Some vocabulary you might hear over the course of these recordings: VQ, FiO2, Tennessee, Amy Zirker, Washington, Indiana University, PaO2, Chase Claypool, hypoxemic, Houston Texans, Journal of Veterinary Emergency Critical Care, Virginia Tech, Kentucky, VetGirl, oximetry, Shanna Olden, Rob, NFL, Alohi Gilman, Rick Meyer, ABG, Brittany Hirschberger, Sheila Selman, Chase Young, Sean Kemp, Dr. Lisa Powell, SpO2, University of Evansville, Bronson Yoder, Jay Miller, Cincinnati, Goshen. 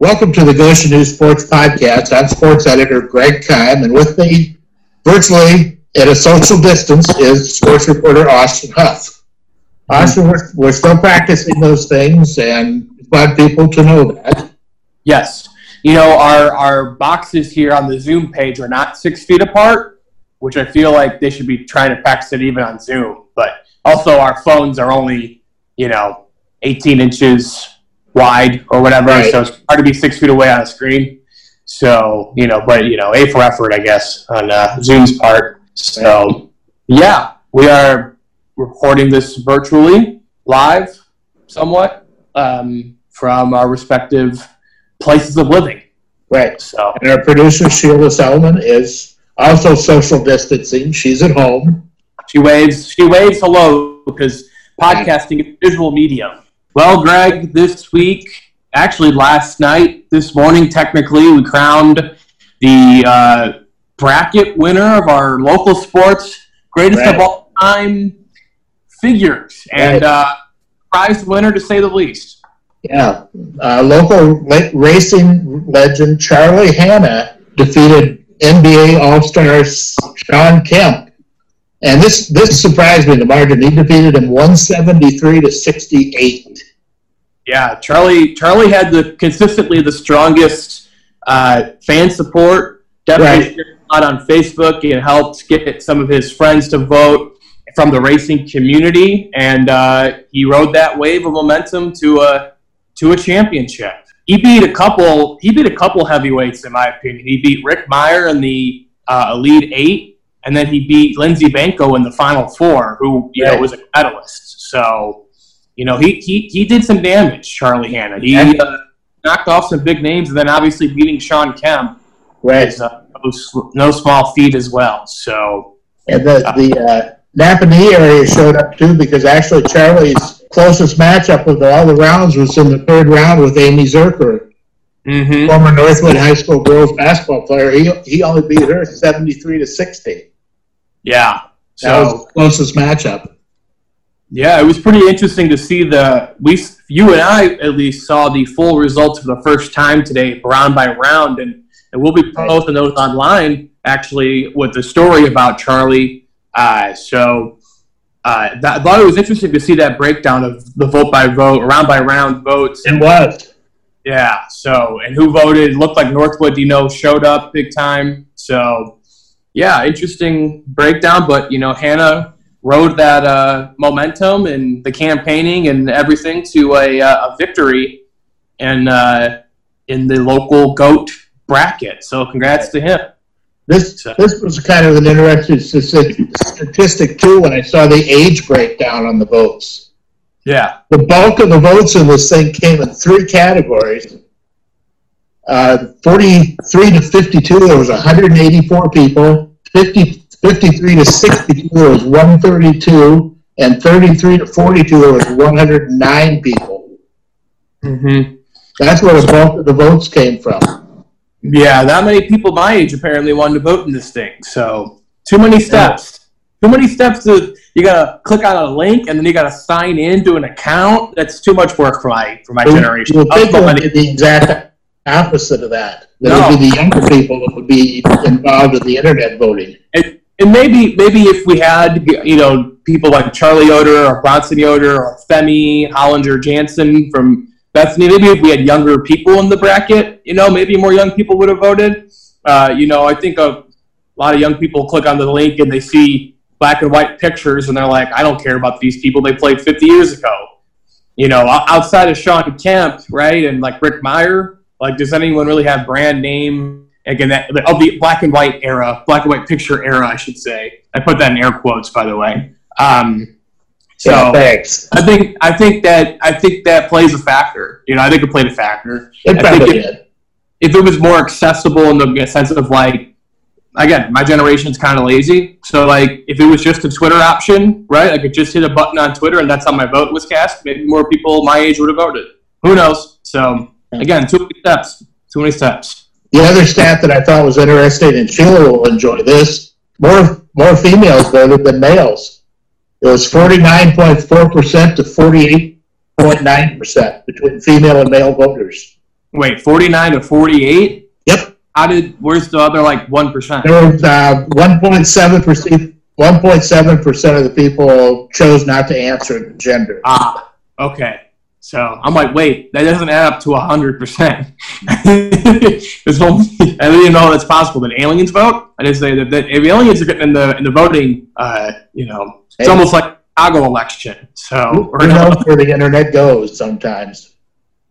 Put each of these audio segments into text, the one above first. Welcome to the Goshen News Sports Podcast. I'm sports editor Greg Keim, and with me virtually at a social distance is sports reporter Austin Huff. Austin, we're still practicing those things, and want people to know that. Yes. You know, our boxes here on the Zoom page are not 6 feet apart, which I feel like they should be trying to practice it even on Zoom. But also our phones are only, 18 inches wide or whatever, right. So it's hard to be 6 feet away on a screen. So, A for effort, I guess, on Zoom's part. So, yeah, we are recording this virtually, live, somewhat, from our respective places of living. Right. So, and our producer, Sheila Selman, is also social distancing. She's at home. She waves hello because podcasting is a visual medium. Well, Greg, this week, actually last night, this morning, technically, we crowned the bracket winner of our local sports greatest of all time figures, and prize winner to say the least. Yeah, local racing legend Charlie Hanna defeated NBA All-Star Sean Kemp, and this surprised me. The margin, he defeated him 173-68. Yeah, Charlie had consistently the strongest fan support. Definitely shared a lot on Facebook and helped get some of his friends to vote from the racing community, and he rode that wave of momentum to a championship. He beat a couple heavyweights, in my opinion. He beat Rick Meyer in the Elite Eight, and then he beat Lindsey Banco in the Final Four, who you know was a medalist. So. He did some damage, Charlie Hanna. He knocked off some big names, and then obviously beating Sean Kemp was no small feat as well. So, and the Napanee area showed up too, because actually Charlie's closest matchup of all the rounds was in the third round with Amy Zirker, former Northwood High School girls basketball player. He only beat her 73-60. Yeah, so that was the closest matchup. Yeah, it was pretty interesting to see you and I at least saw the full results for the first time today, round by round, and we'll be posting those online, actually, with the story about Charlie. I thought it was interesting to see that breakdown of the vote by vote, round by round votes. It was. Yeah, so, and who voted, looked like Northwood, showed up big time. So, yeah, interesting breakdown, but, Hanna rode that momentum and the campaigning and everything to a victory and in the local GOAT bracket. So congrats to him. This was kind of an interesting statistic, too, when I saw the age breakdown on the votes. Yeah. The bulk of the votes in this thing came in three categories. 43 to 52, there was 184 people. 53 to 62, there was 132, and 33 to 42, there was 109 people. Mm-hmm. That's where the bulk of the votes came from. Yeah, that many people my age apparently wanted to vote in this thing. So, too many steps. Yeah. Too many steps. You got to click on a link, and then you got to sign in to an account. That's too much work for my generation. Well, people did the exact opposite of that. That would be the younger people that would be involved in the internet voting. And maybe if we had, people like Charlie Yoder or Bronson Yoder or Femi, Hollinger, Jansen from Bethany, maybe if we had younger people in the bracket, maybe more young people would have voted. I think a lot of young people click on the link and they see black and white pictures and they're like, I don't care about these people. They played 50 years ago. Outside of Sean Kemp, right, and like Rick Meyer, like does anyone really have brand name? Again, of the black and white picture era, I should say. I put that in air quotes, by the way. Thanks. I think that plays a factor. I think it played a factor. It probably did. If it was more accessible in the sense of again, my generation's kind of lazy. So if it was just a Twitter option, right? I could just hit a button on Twitter and that's how my vote was cast. Maybe more people my age would have voted. Who knows? So again, too many steps. The other stat that I thought was interesting, and Sheila will enjoy this, more females voted than males. It was 49.4% to 48.9% between female and male voters. Wait, 49 to 48? Yep. Where's the other, 1%? There was 1.7% of the people chose not to answer gender. Ah, okay. So I'm like, wait, that doesn't add up to 100%. I didn't even know that's possible. Did aliens vote? I didn't say that if aliens are getting in the voting, it's almost like Chicago election. So who knows where the internet goes sometimes.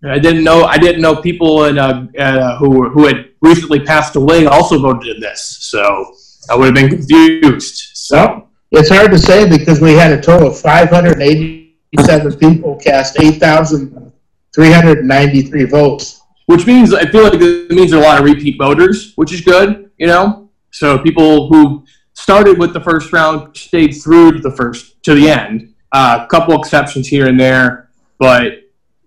I didn't know people who had recently passed away also voted in this. So I would have been confused. So it's hard to say because we had a total of 587 people cast 8,393 votes, which means I feel like it means there are a lot of repeat voters, which is good, So people who started with the first round stayed through to the end. A couple exceptions here and there, but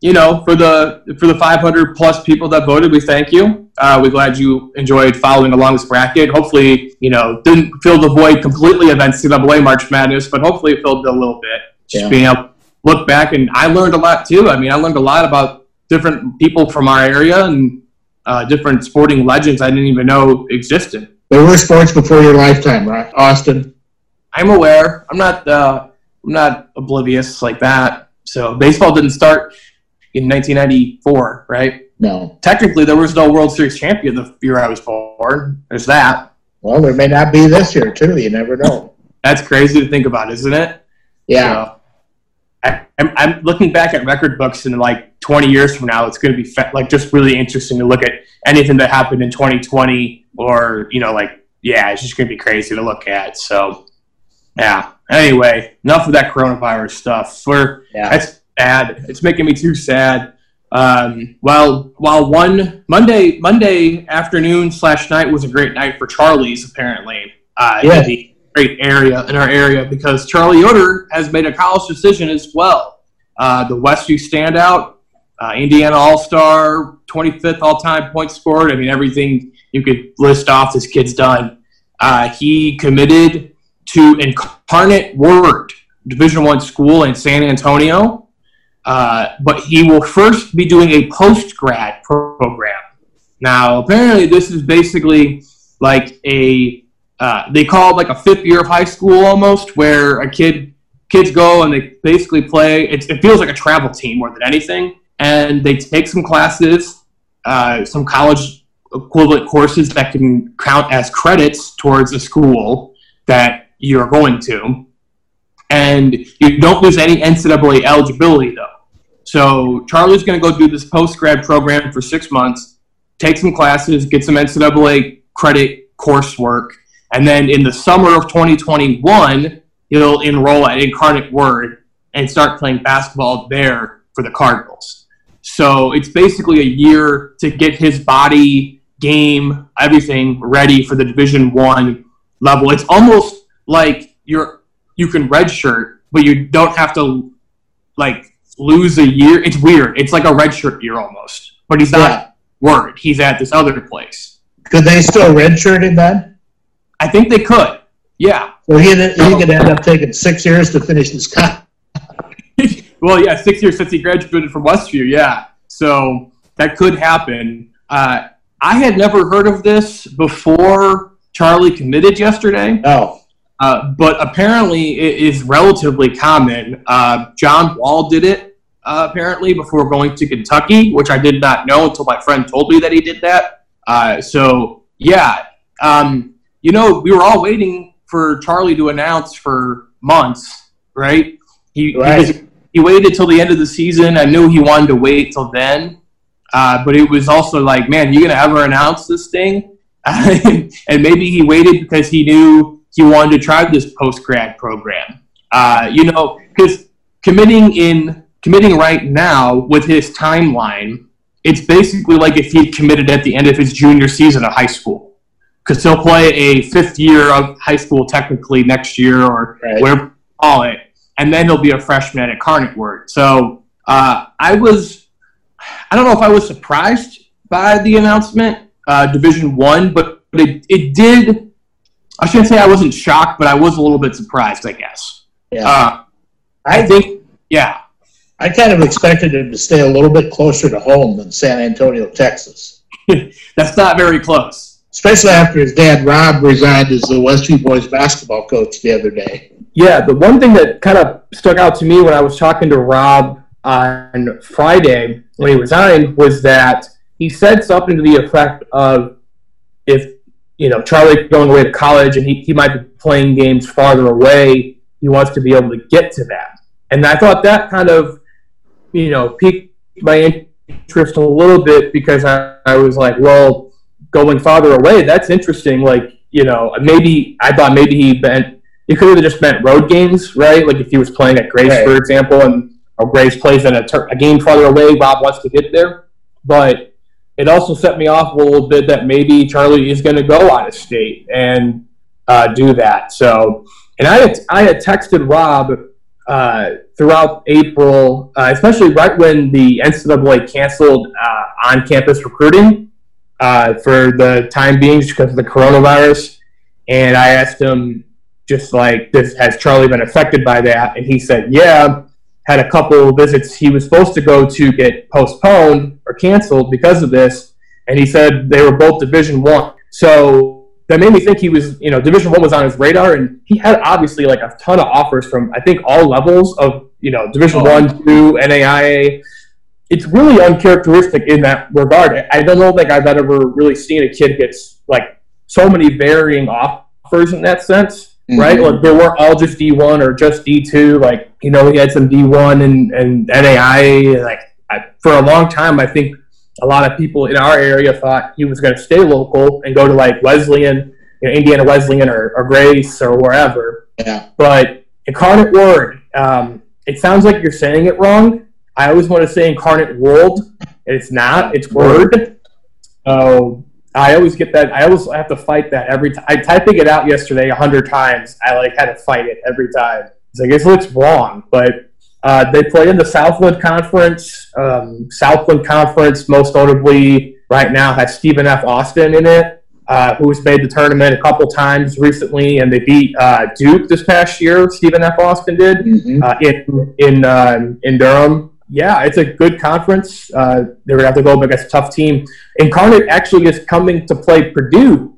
for the 500 plus people that voted, we thank you. We're glad you enjoyed following along this bracket. Hopefully, didn't fill the void completely of NCAA March Madness, but hopefully it filled it a little bit. Just being able to look back, and I learned a lot too. I mean, I learned a lot about different people from our area and different sporting legends I didn't even know existed. There were sports before your lifetime, right, Austin? I'm aware. I'm not oblivious like that. So baseball didn't start in 1994, right? No. Technically, there was no World Series champion the year I was born. There's that. Well, there may not be this year, too. You never know. That's crazy to think about, isn't it? Yeah. So, I'm looking back at record books in 20 years from now. It's going to be just really interesting to look at anything that happened in 2020 or, it's just going to be crazy to look at. So, yeah. Anyway, enough of that coronavirus stuff. That's sad. It's making me too sad. While one Monday afternoon/night was a great night for Charlie's, apparently. Yeah. The great area in our area, because Charlie Yoder has made a college decision as well. The Westview standout, Indiana All-Star, 25th all-time point scored. I mean, everything you could list off, this kid's done. He committed to Incarnate Word, Division I school in San Antonio. But he will first be doing a post-grad program. Now, apparently this is basically they call it a fifth year of high school almost, where kids go and they basically play. It feels like a travel team more than anything. And they take some classes, some college equivalent courses that can count as credits towards the school that you're going to. And you don't lose any NCAA eligibility, though. So Charlie's going to go do this post-grad program for 6 months, take some classes, get some NCAA credit coursework, and then in the summer of 2021, he'll enroll at Incarnate Word and start playing basketball there for the Cardinals. So it's basically a year to get his body, game, everything ready for the Division I level. It's almost like you can redshirt, but you don't have to, lose a year. It's weird. It's like a redshirt year almost. But he's not worried. He's at this other place. Could they still redshirt him then? I think they could, yeah. So he could end up taking 6 years to finish this contract. Well, yeah, 6 years since he graduated from Westview, yeah. So that could happen. I had never heard of this before Charlie committed yesterday. Oh. But apparently it is relatively common. John Wall did it, apparently, before going to Kentucky, which I did not know until my friend told me that he did that. We were all waiting for Charlie to announce for months, right? He waited till the end of the season. I knew he wanted to wait till then. But it was also man, you're going to ever announce this thing? And maybe he waited because he knew he wanted to try this post-grad program, because committing right now with his timeline, it's basically like if he committed at the end of his junior season of high school, because he'll play a fifth year of high school technically next year or whatever you call it, and then he'll be a freshman at Incarnate Word. So I don't know if I was surprised by the announcement, Division I, but it did. I shouldn't say I wasn't shocked, but I was a little bit surprised, I guess. Yeah. I think, yeah. I kind of expected him to stay a little bit closer to home than San Antonio, Texas. That's not very close. Especially after his dad, Rob, resigned as the Westview boys basketball coach the other day. Yeah, the one thing that kind of stuck out to me when I was talking to Rob on Friday when he resigned was that he said something to the effect of, if, you know, Charlie going away to college and he might be playing games farther away, he wants to be able to get to that. And I thought that kind of, you know, piqued my interest a little bit, because I was like, well, going farther away, that's interesting. Like, you know, maybe I thought maybe he meant, it could have just meant road games, right? Like if he was playing at Grace, right, for example, and or Grace plays in a game farther away, Rob wants to get there. But it also set me off a little bit that maybe Charlie is going to go out of state and do that. So, and I had texted Rob throughout April, especially right when the NCAA canceled on-campus recruiting. For the time being, just because of the coronavirus. And I asked him, just like, has Charlie been affected by that? And he said, yeah, had a couple of visits he was supposed to go to get postponed or canceled because of this. And he said they were both Division I. So that made me think he was, you know, Division I was on his radar. And he had obviously like a ton of offers from, I think, all levels of, you know, Division I, II, NAIA. It's really uncharacteristic in that regard. I don't know, like, I've ever really seen a kid get like so many varying offers in that sense, mm-hmm. right? Like they weren't all just D1 or just D2. Like, you know, he had some D1 and NAIA. Like for a long time, I think a lot of people in our area thought he was going to stay local and go to like Wesleyan, you know, Indiana Wesleyan or Grace or wherever. Yeah. But Incarnate Word, it sounds like you're saying it wrong. I always want to say Incarnate World, and it's not. It's Word. So I always get that. I always have to fight that every time. I typing it out yesterday 100 times. I like had to fight it every time. It's like, it looks wrong, but they play in the Southland Conference. Southland Conference, most notably right now, has Stephen F. Austin in it, who's made the tournament a couple times recently, and they beat Duke this past year. Stephen F. Austin did mm-hmm. in Durham. Yeah, it's a good conference. They're going to have to go up against a tough team. Incarnate actually is coming to play Purdue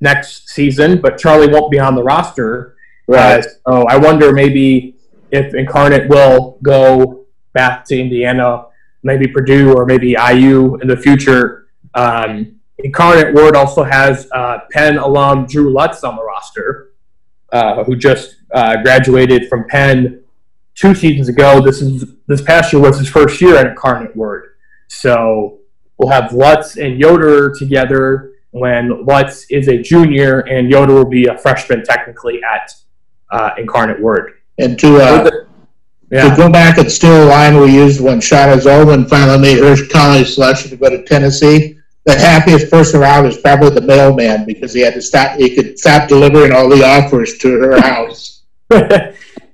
next season, but Charlie won't be on the roster. Right. So I wonder maybe if Incarnate will go back to Indiana, maybe Purdue or maybe IU in the future. Incarnate Word also has Penn alum Drew Lutz on the roster, who just graduated from Penn 2 seasons ago. This past year was his first year at Incarnate Word. So we'll have Lutz and Yoder together when Lutz is a junior and Yoder will be a freshman technically at Incarnate Word. And to go back and steal a line we used when Shanna Olden finally made her college selection to go to Tennessee, the happiest person around is probably the mailman, because he could stop delivering all the offers to her house.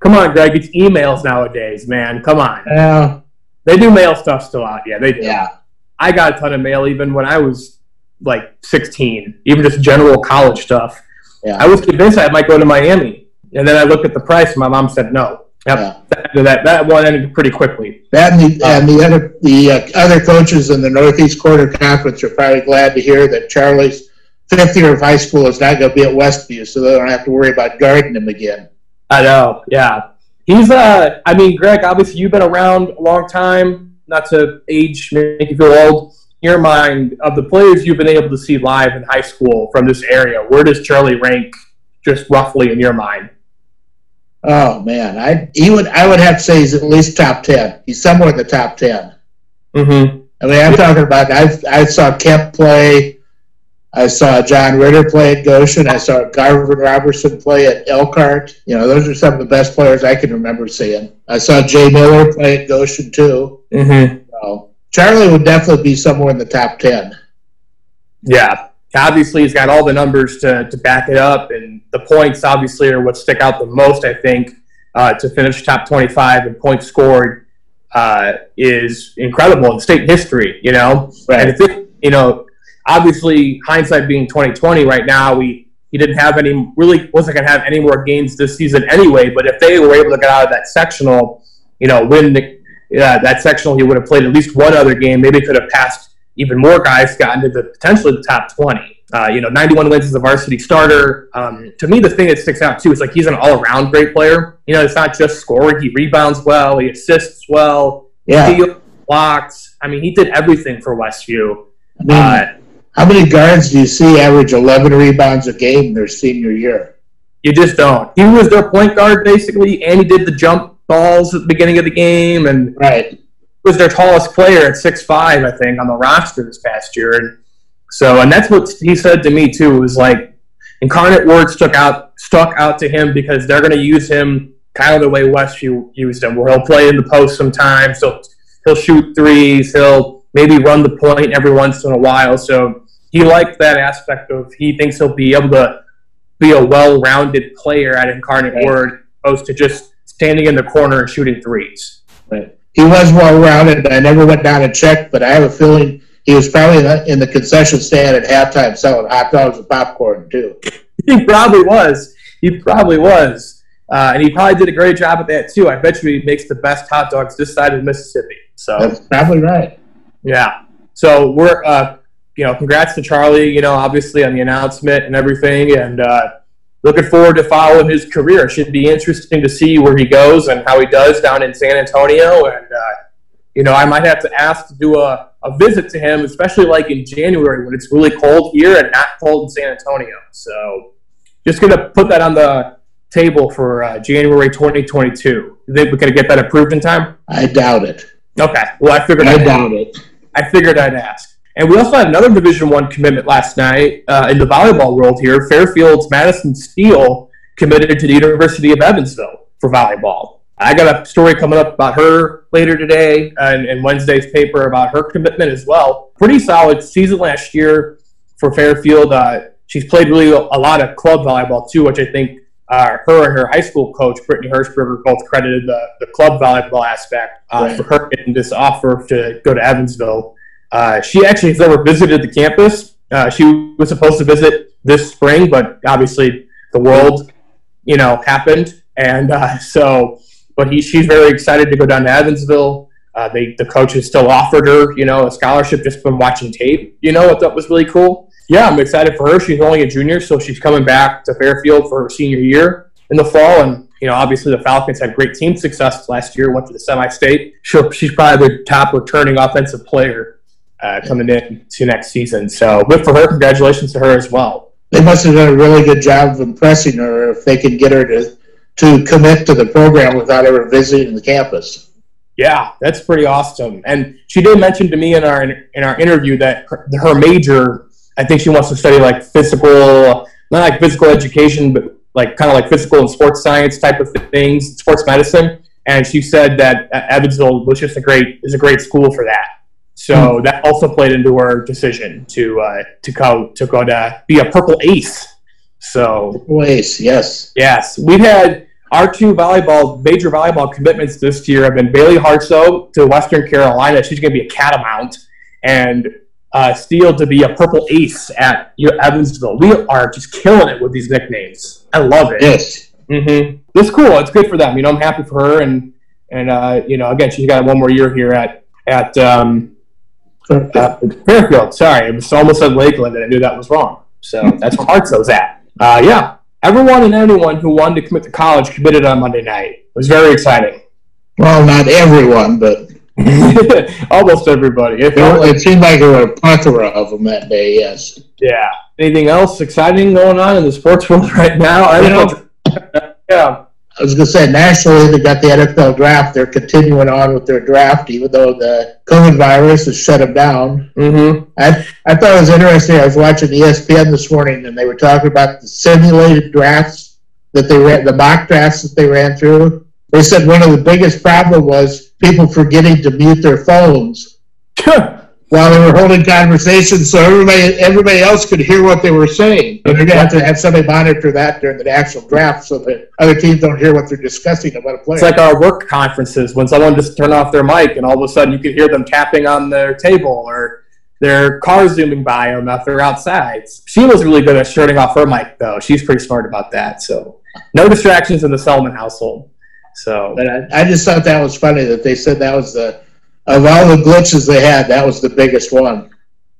Come on, Greg. It's emails nowadays, man. Come on. They do mail stuff still out. Yeah, they do. Yeah. I got a ton of mail even when I was like 16, even just general college stuff. Yeah. I was convinced I might go to Miami. And then I looked at the price, and my mom said no. Yep. Yeah. That one ended pretty quickly. That and the other coaches in the Northeast Quarter Conference are probably glad to hear that Charlie's fifth year of high school is not going to be at Westview, so they don't have to worry about guarding him again. I know, yeah. He's, I mean, Greg, obviously you've been around a long time, not to age, make you feel old. In your mind, of the players you've been able to see live in high school from this area, where does Charlie rank just roughly in your mind? Oh, man. I would have to say he's at least top 10. He's somewhere in the top 10. Mm-hmm. I mean, I'm talking about, I saw Kemp play. I saw John Ritter play at Goshen. I saw Garvin Robertson play at Elkhart. You know, those are some of the best players I can remember seeing. I saw Jay Miller play at Goshen, too. Mm-hmm. So Charlie would definitely be somewhere in the top 10. Yeah. Obviously, he's got all the numbers to back it up, and the points, obviously, are what stick out the most, I think, to finish top 25 in points scored is incredible in state history, you know? Right. And, you know, obviously, hindsight being 2020 right now, he didn't have any, really wasn't going to have any more games this season anyway, but if they were able to get out of that sectional, you know, win the, that sectional, he would have played at least one other game. Maybe could have passed even more guys, gotten to potentially the top 20. 91 wins as a varsity starter. To me, the thing that sticks out, too, is like he's an all-around great player. It's not just scoring. He rebounds well. He assists well. Yeah. He blocks. I mean, he did everything for Westview. I mean, how many guards do you see average 11 rebounds a game their senior year? You just don't. He was their point guard, basically, and he did the jump balls at the beginning of the game. And right. He was their tallest player at 6'5", I think, on the roster this past year. And that's what he said to me, too, was like Incarnate Word stuck out to him because they're going to use him kind of the way Westview used him, where he'll play in the post sometimes, he'll shoot threes, he'll maybe run the point every once in a while. So he liked that aspect of he thinks he'll be able to be a well-rounded player at Incarnate right. Word as opposed to just standing in the corner and shooting threes. Right. He was well-rounded. I never went down and checked, but I have a feeling – he was probably in the concession stand at halftime selling hot dogs and popcorn, too. He probably was. And he probably did a great job at that, too. I bet you he makes the best hot dogs this side of Mississippi. So that's probably right. Yeah. So we're, congrats to Charlie, obviously on the announcement and everything. And looking forward to following his career. It should be interesting to see where he goes and how he does down in San Antonio. And, I might have to ask to do a visit to him, especially like in January when it's really cold here and not cold in San Antonio. So just going to put that on the table for January 2022. You think we're going to get that approved in time? I doubt it. Okay. Well, I figured I'd ask. And we also had another Division I commitment last night in the volleyball world here. Fairfield's Madison Steele committed to the University of Evansville for volleyball. I got a story coming up about her later today and Wednesday's paper about her commitment as well. Pretty solid season last year for Fairfield. She's played really a lot of club volleyball too, which I think her and her high school coach, Brittany Hirschberger, both credited the club volleyball aspect right. for her getting this offer to go to Evansville. She actually has never visited the campus. She was supposed to visit this spring, but obviously the world, happened. And so... But she's very excited to go down to Evansville. The coaches still offered her, a scholarship just from watching tape. What that was really cool. Yeah, I'm excited for her. She's only a junior, so she's coming back to Fairfield for her senior year in the fall. And, obviously the Falcons had great team success last year, went to the semi-state. She's probably the top returning offensive player coming in to next season. So good for her. Congratulations to her as well. They must have done a really good job of impressing her if they can get her to commit to the program without ever visiting the campus. Yeah, that's pretty awesome. And she did mention to me in our interview that her major, I think she wants to study like physical, not like physical education, but like kind of like physical and sports science type of things, sports medicine. And she said that Evansville was just a great school for that. So that also played into her decision to go to be a Purple Ace. So Purple Ace, yes, yes, we've had. Our two major volleyball commitments this year have been Bailey Hartso to Western Carolina. She's going to be a Catamount. And Steele to be a Purple Ace at Evansville. We are just killing it with these nicknames. I love it. Yes. Mm-hmm. It's cool. It's good for them. I'm happy for her. And again, she's got one more year here at Fairfield. Sorry. I was almost at Lakeland, and I knew that was wrong. So that's where Hartso's at. Yeah. Everyone and anyone who wanted to commit to college committed on Monday night. It was very exciting. Well, not everyone, but... almost everybody. It seemed like there were a plethora of them that day, yes. Yeah. Anything else exciting going on in the sports world right now? Yeah. I was going to say, nationally, they got the NFL draft. They're continuing on with their draft, even though the COVID virus has shut them down. Mm-hmm. I thought it was interesting. I was watching ESPN this morning, and they were talking about the simulated drafts that they ran, the mock drafts that they ran through. They said one of the biggest problem was people forgetting to mute their phones while they were holding conversations, so everybody else could hear what they were saying. And they're going to have somebody monitor that during the actual draft so that other teams don't hear what they're discussing about a player. It's like our work conferences when someone just turned off their mic and all of a sudden you could hear them tapping on their table or their car zooming by them if they're outside. She was really good at shutting off her mic, though. She's pretty smart about that. So no distractions in the Selman household. So, but I just thought that was funny that they said that was the, of all the glitches they had, that was the biggest one.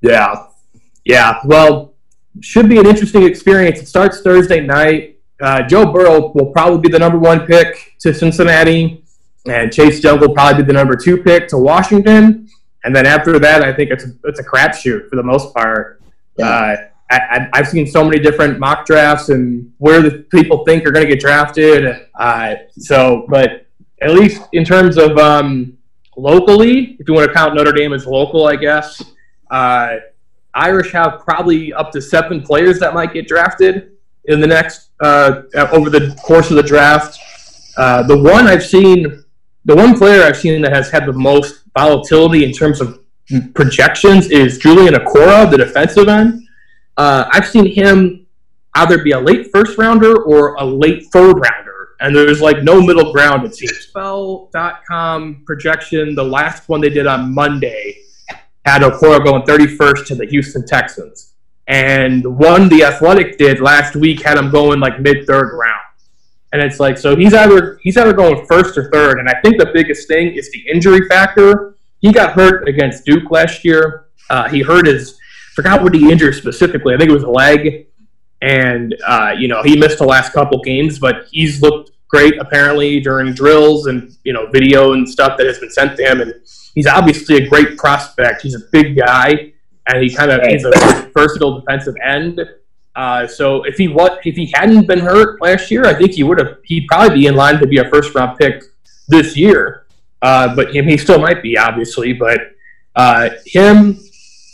Yeah. Yeah. Well, should be an interesting experience. It starts Thursday night. Joe Burrow will probably be the #1 pick to Cincinnati, and Chase Young will probably be the #2 pick to Washington. And then after that, I think it's a crapshoot for the most part. Yeah. I've seen so many different mock drafts and where the people think are going to get drafted. But at least in terms of locally, if you want to count Notre Dame as local, I guess, Irish have probably up to 7 players that might get drafted in the next over the course of the draft. The one player I've seen that has had the most volatility in terms of projections is Julian Okora, the defensive end. I've seen him either be a late first-rounder or a late third-rounder, and there's, no middle ground, it seems. NFL.com projection, the last one they did on Monday, had Okora going 31st to the Houston Texans. And one The Athletic did last week had him going, mid-third round. And it's so he's either going first or third, and I think the biggest thing is the injury factor. He got hurt against Duke last year. He hurt his – forgot what he injured specifically. I think it was a leg, and, he missed the last couple games, but he's looked great apparently during drills and, video and stuff that has been sent to him, and he's obviously a great prospect. He's a big guy, and he's a versatile defensive end. So if he hadn't been hurt last year, I think he'd probably be in line to be a first-round pick this year. But he still might be, obviously. But him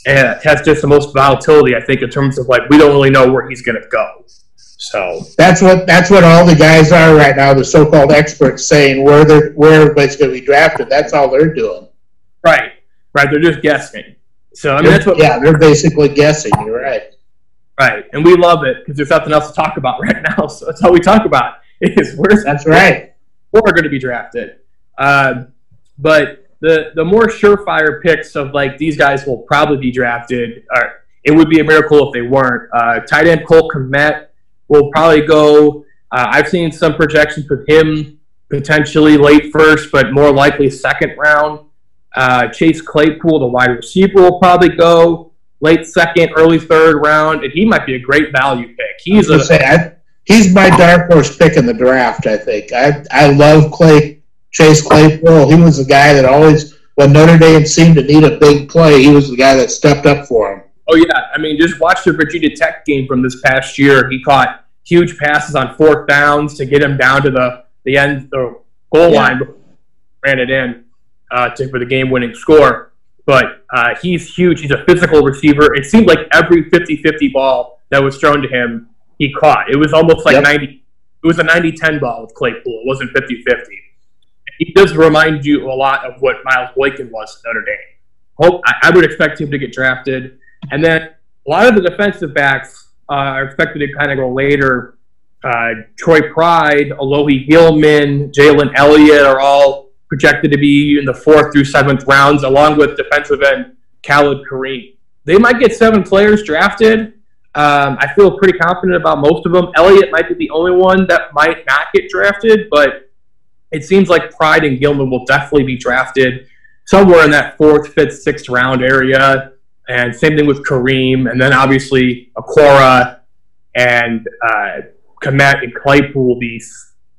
has just the most volatility, I think, in terms of we don't really know where he's going to go. So that's what all the guys are right now, the so-called experts, saying where everybody's going to be drafted. That's all they're doing. Right. They're just guessing. So they're basically guessing. You're right. Right, and we love it because there's nothing else to talk about right now. So that's all we talk about is we're going to be drafted. But the more surefire picks of these guys will probably be drafted. Or it would be a miracle if they weren't. Tight end Cole Kmet will probably go. I've seen some projections with him potentially late first, but more likely second round. Chase Claypool, the wide receiver, will probably go late second, early third round, and he might be a great value pick. He's my dark horse pick in the draft, I think. I love Chase Claypool. He was the guy that always, when Notre Dame seemed to need a big play, he was the guy that stepped up for him. Oh, yeah. I mean, just watch the Virginia Tech game from this past year. He caught huge passes on fourth downs to get him down to the end, the goal line, before he ran it in for the game-winning score. But he's huge. He's a physical receiver. It seemed like every 50-50 ball that was thrown to him, he caught. It was almost like 90. It was a 90-10 ball with Claypool. It wasn't 50-50. He does remind you a lot of what Miles Boykin was at Notre Dame. I would expect him to get drafted. And then a lot of the defensive backs are expected to kind of go later. Troy Pride, Alohi Gilman, Jalen Elliott are all projected to be in the 4th through 7th rounds, along with defensive end Khalid Kareem. They might get 7 players drafted. I feel pretty confident about most of them. Elliott might be the only one that might not get drafted, but it seems like Pride and Gilman will definitely be drafted somewhere in that 4th, 5th, 6th round area. And same thing with Kareem. And then obviously Okora and Kmet and Claypool will be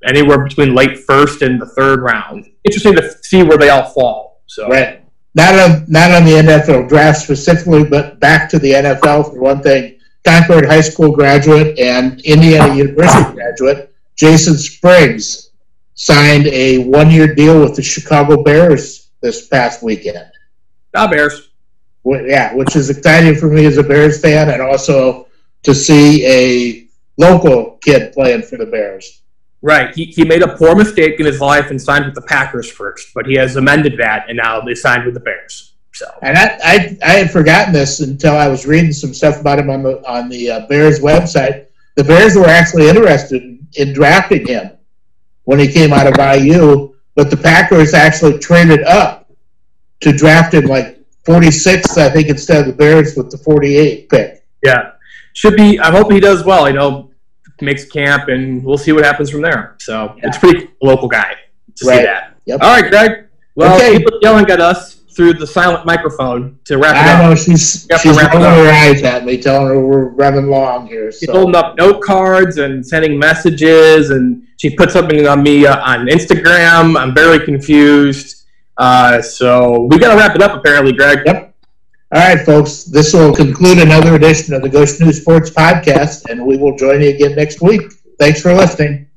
anywhere between late first and the third round. Interesting to see where they all fall. So right, not on the NFL draft specifically, but back to the NFL for one thing. Concord High School graduate and Indiana University graduate Jason Spriggs signed a 1-year deal with the Chicago Bears this past weekend. The Bears, which is exciting for me as a Bears fan, and also to see a local kid playing for the Bears. Right. He made a poor mistake in his life and signed with the Packers first, but he has amended that, and now they signed with the Bears. So, and I had forgotten this until I was reading some stuff about him on the Bears website. The Bears were actually interested in drafting him when he came out of IU, but the Packers actually traded up to draft him 46th, I think, instead of the Bears with the 48th pick. Yeah. Should be – I hope he does well, makes camp, and we'll see what happens from there. So it's pretty cool, local guy. to see that. Yep. All right, Greg. Well, people yelling at us through the silent microphone to wrap it up. I know, she's rolling her eyes at me, telling her we're running long here. She's holding up note cards and sending messages, and she put something on me on Instagram. I'm very confused. So we got to wrap it up, apparently, Greg. Yep. All right, folks. This will conclude another edition of the Goshen News Sports Podcast, and we will join you again next week. Thanks for listening.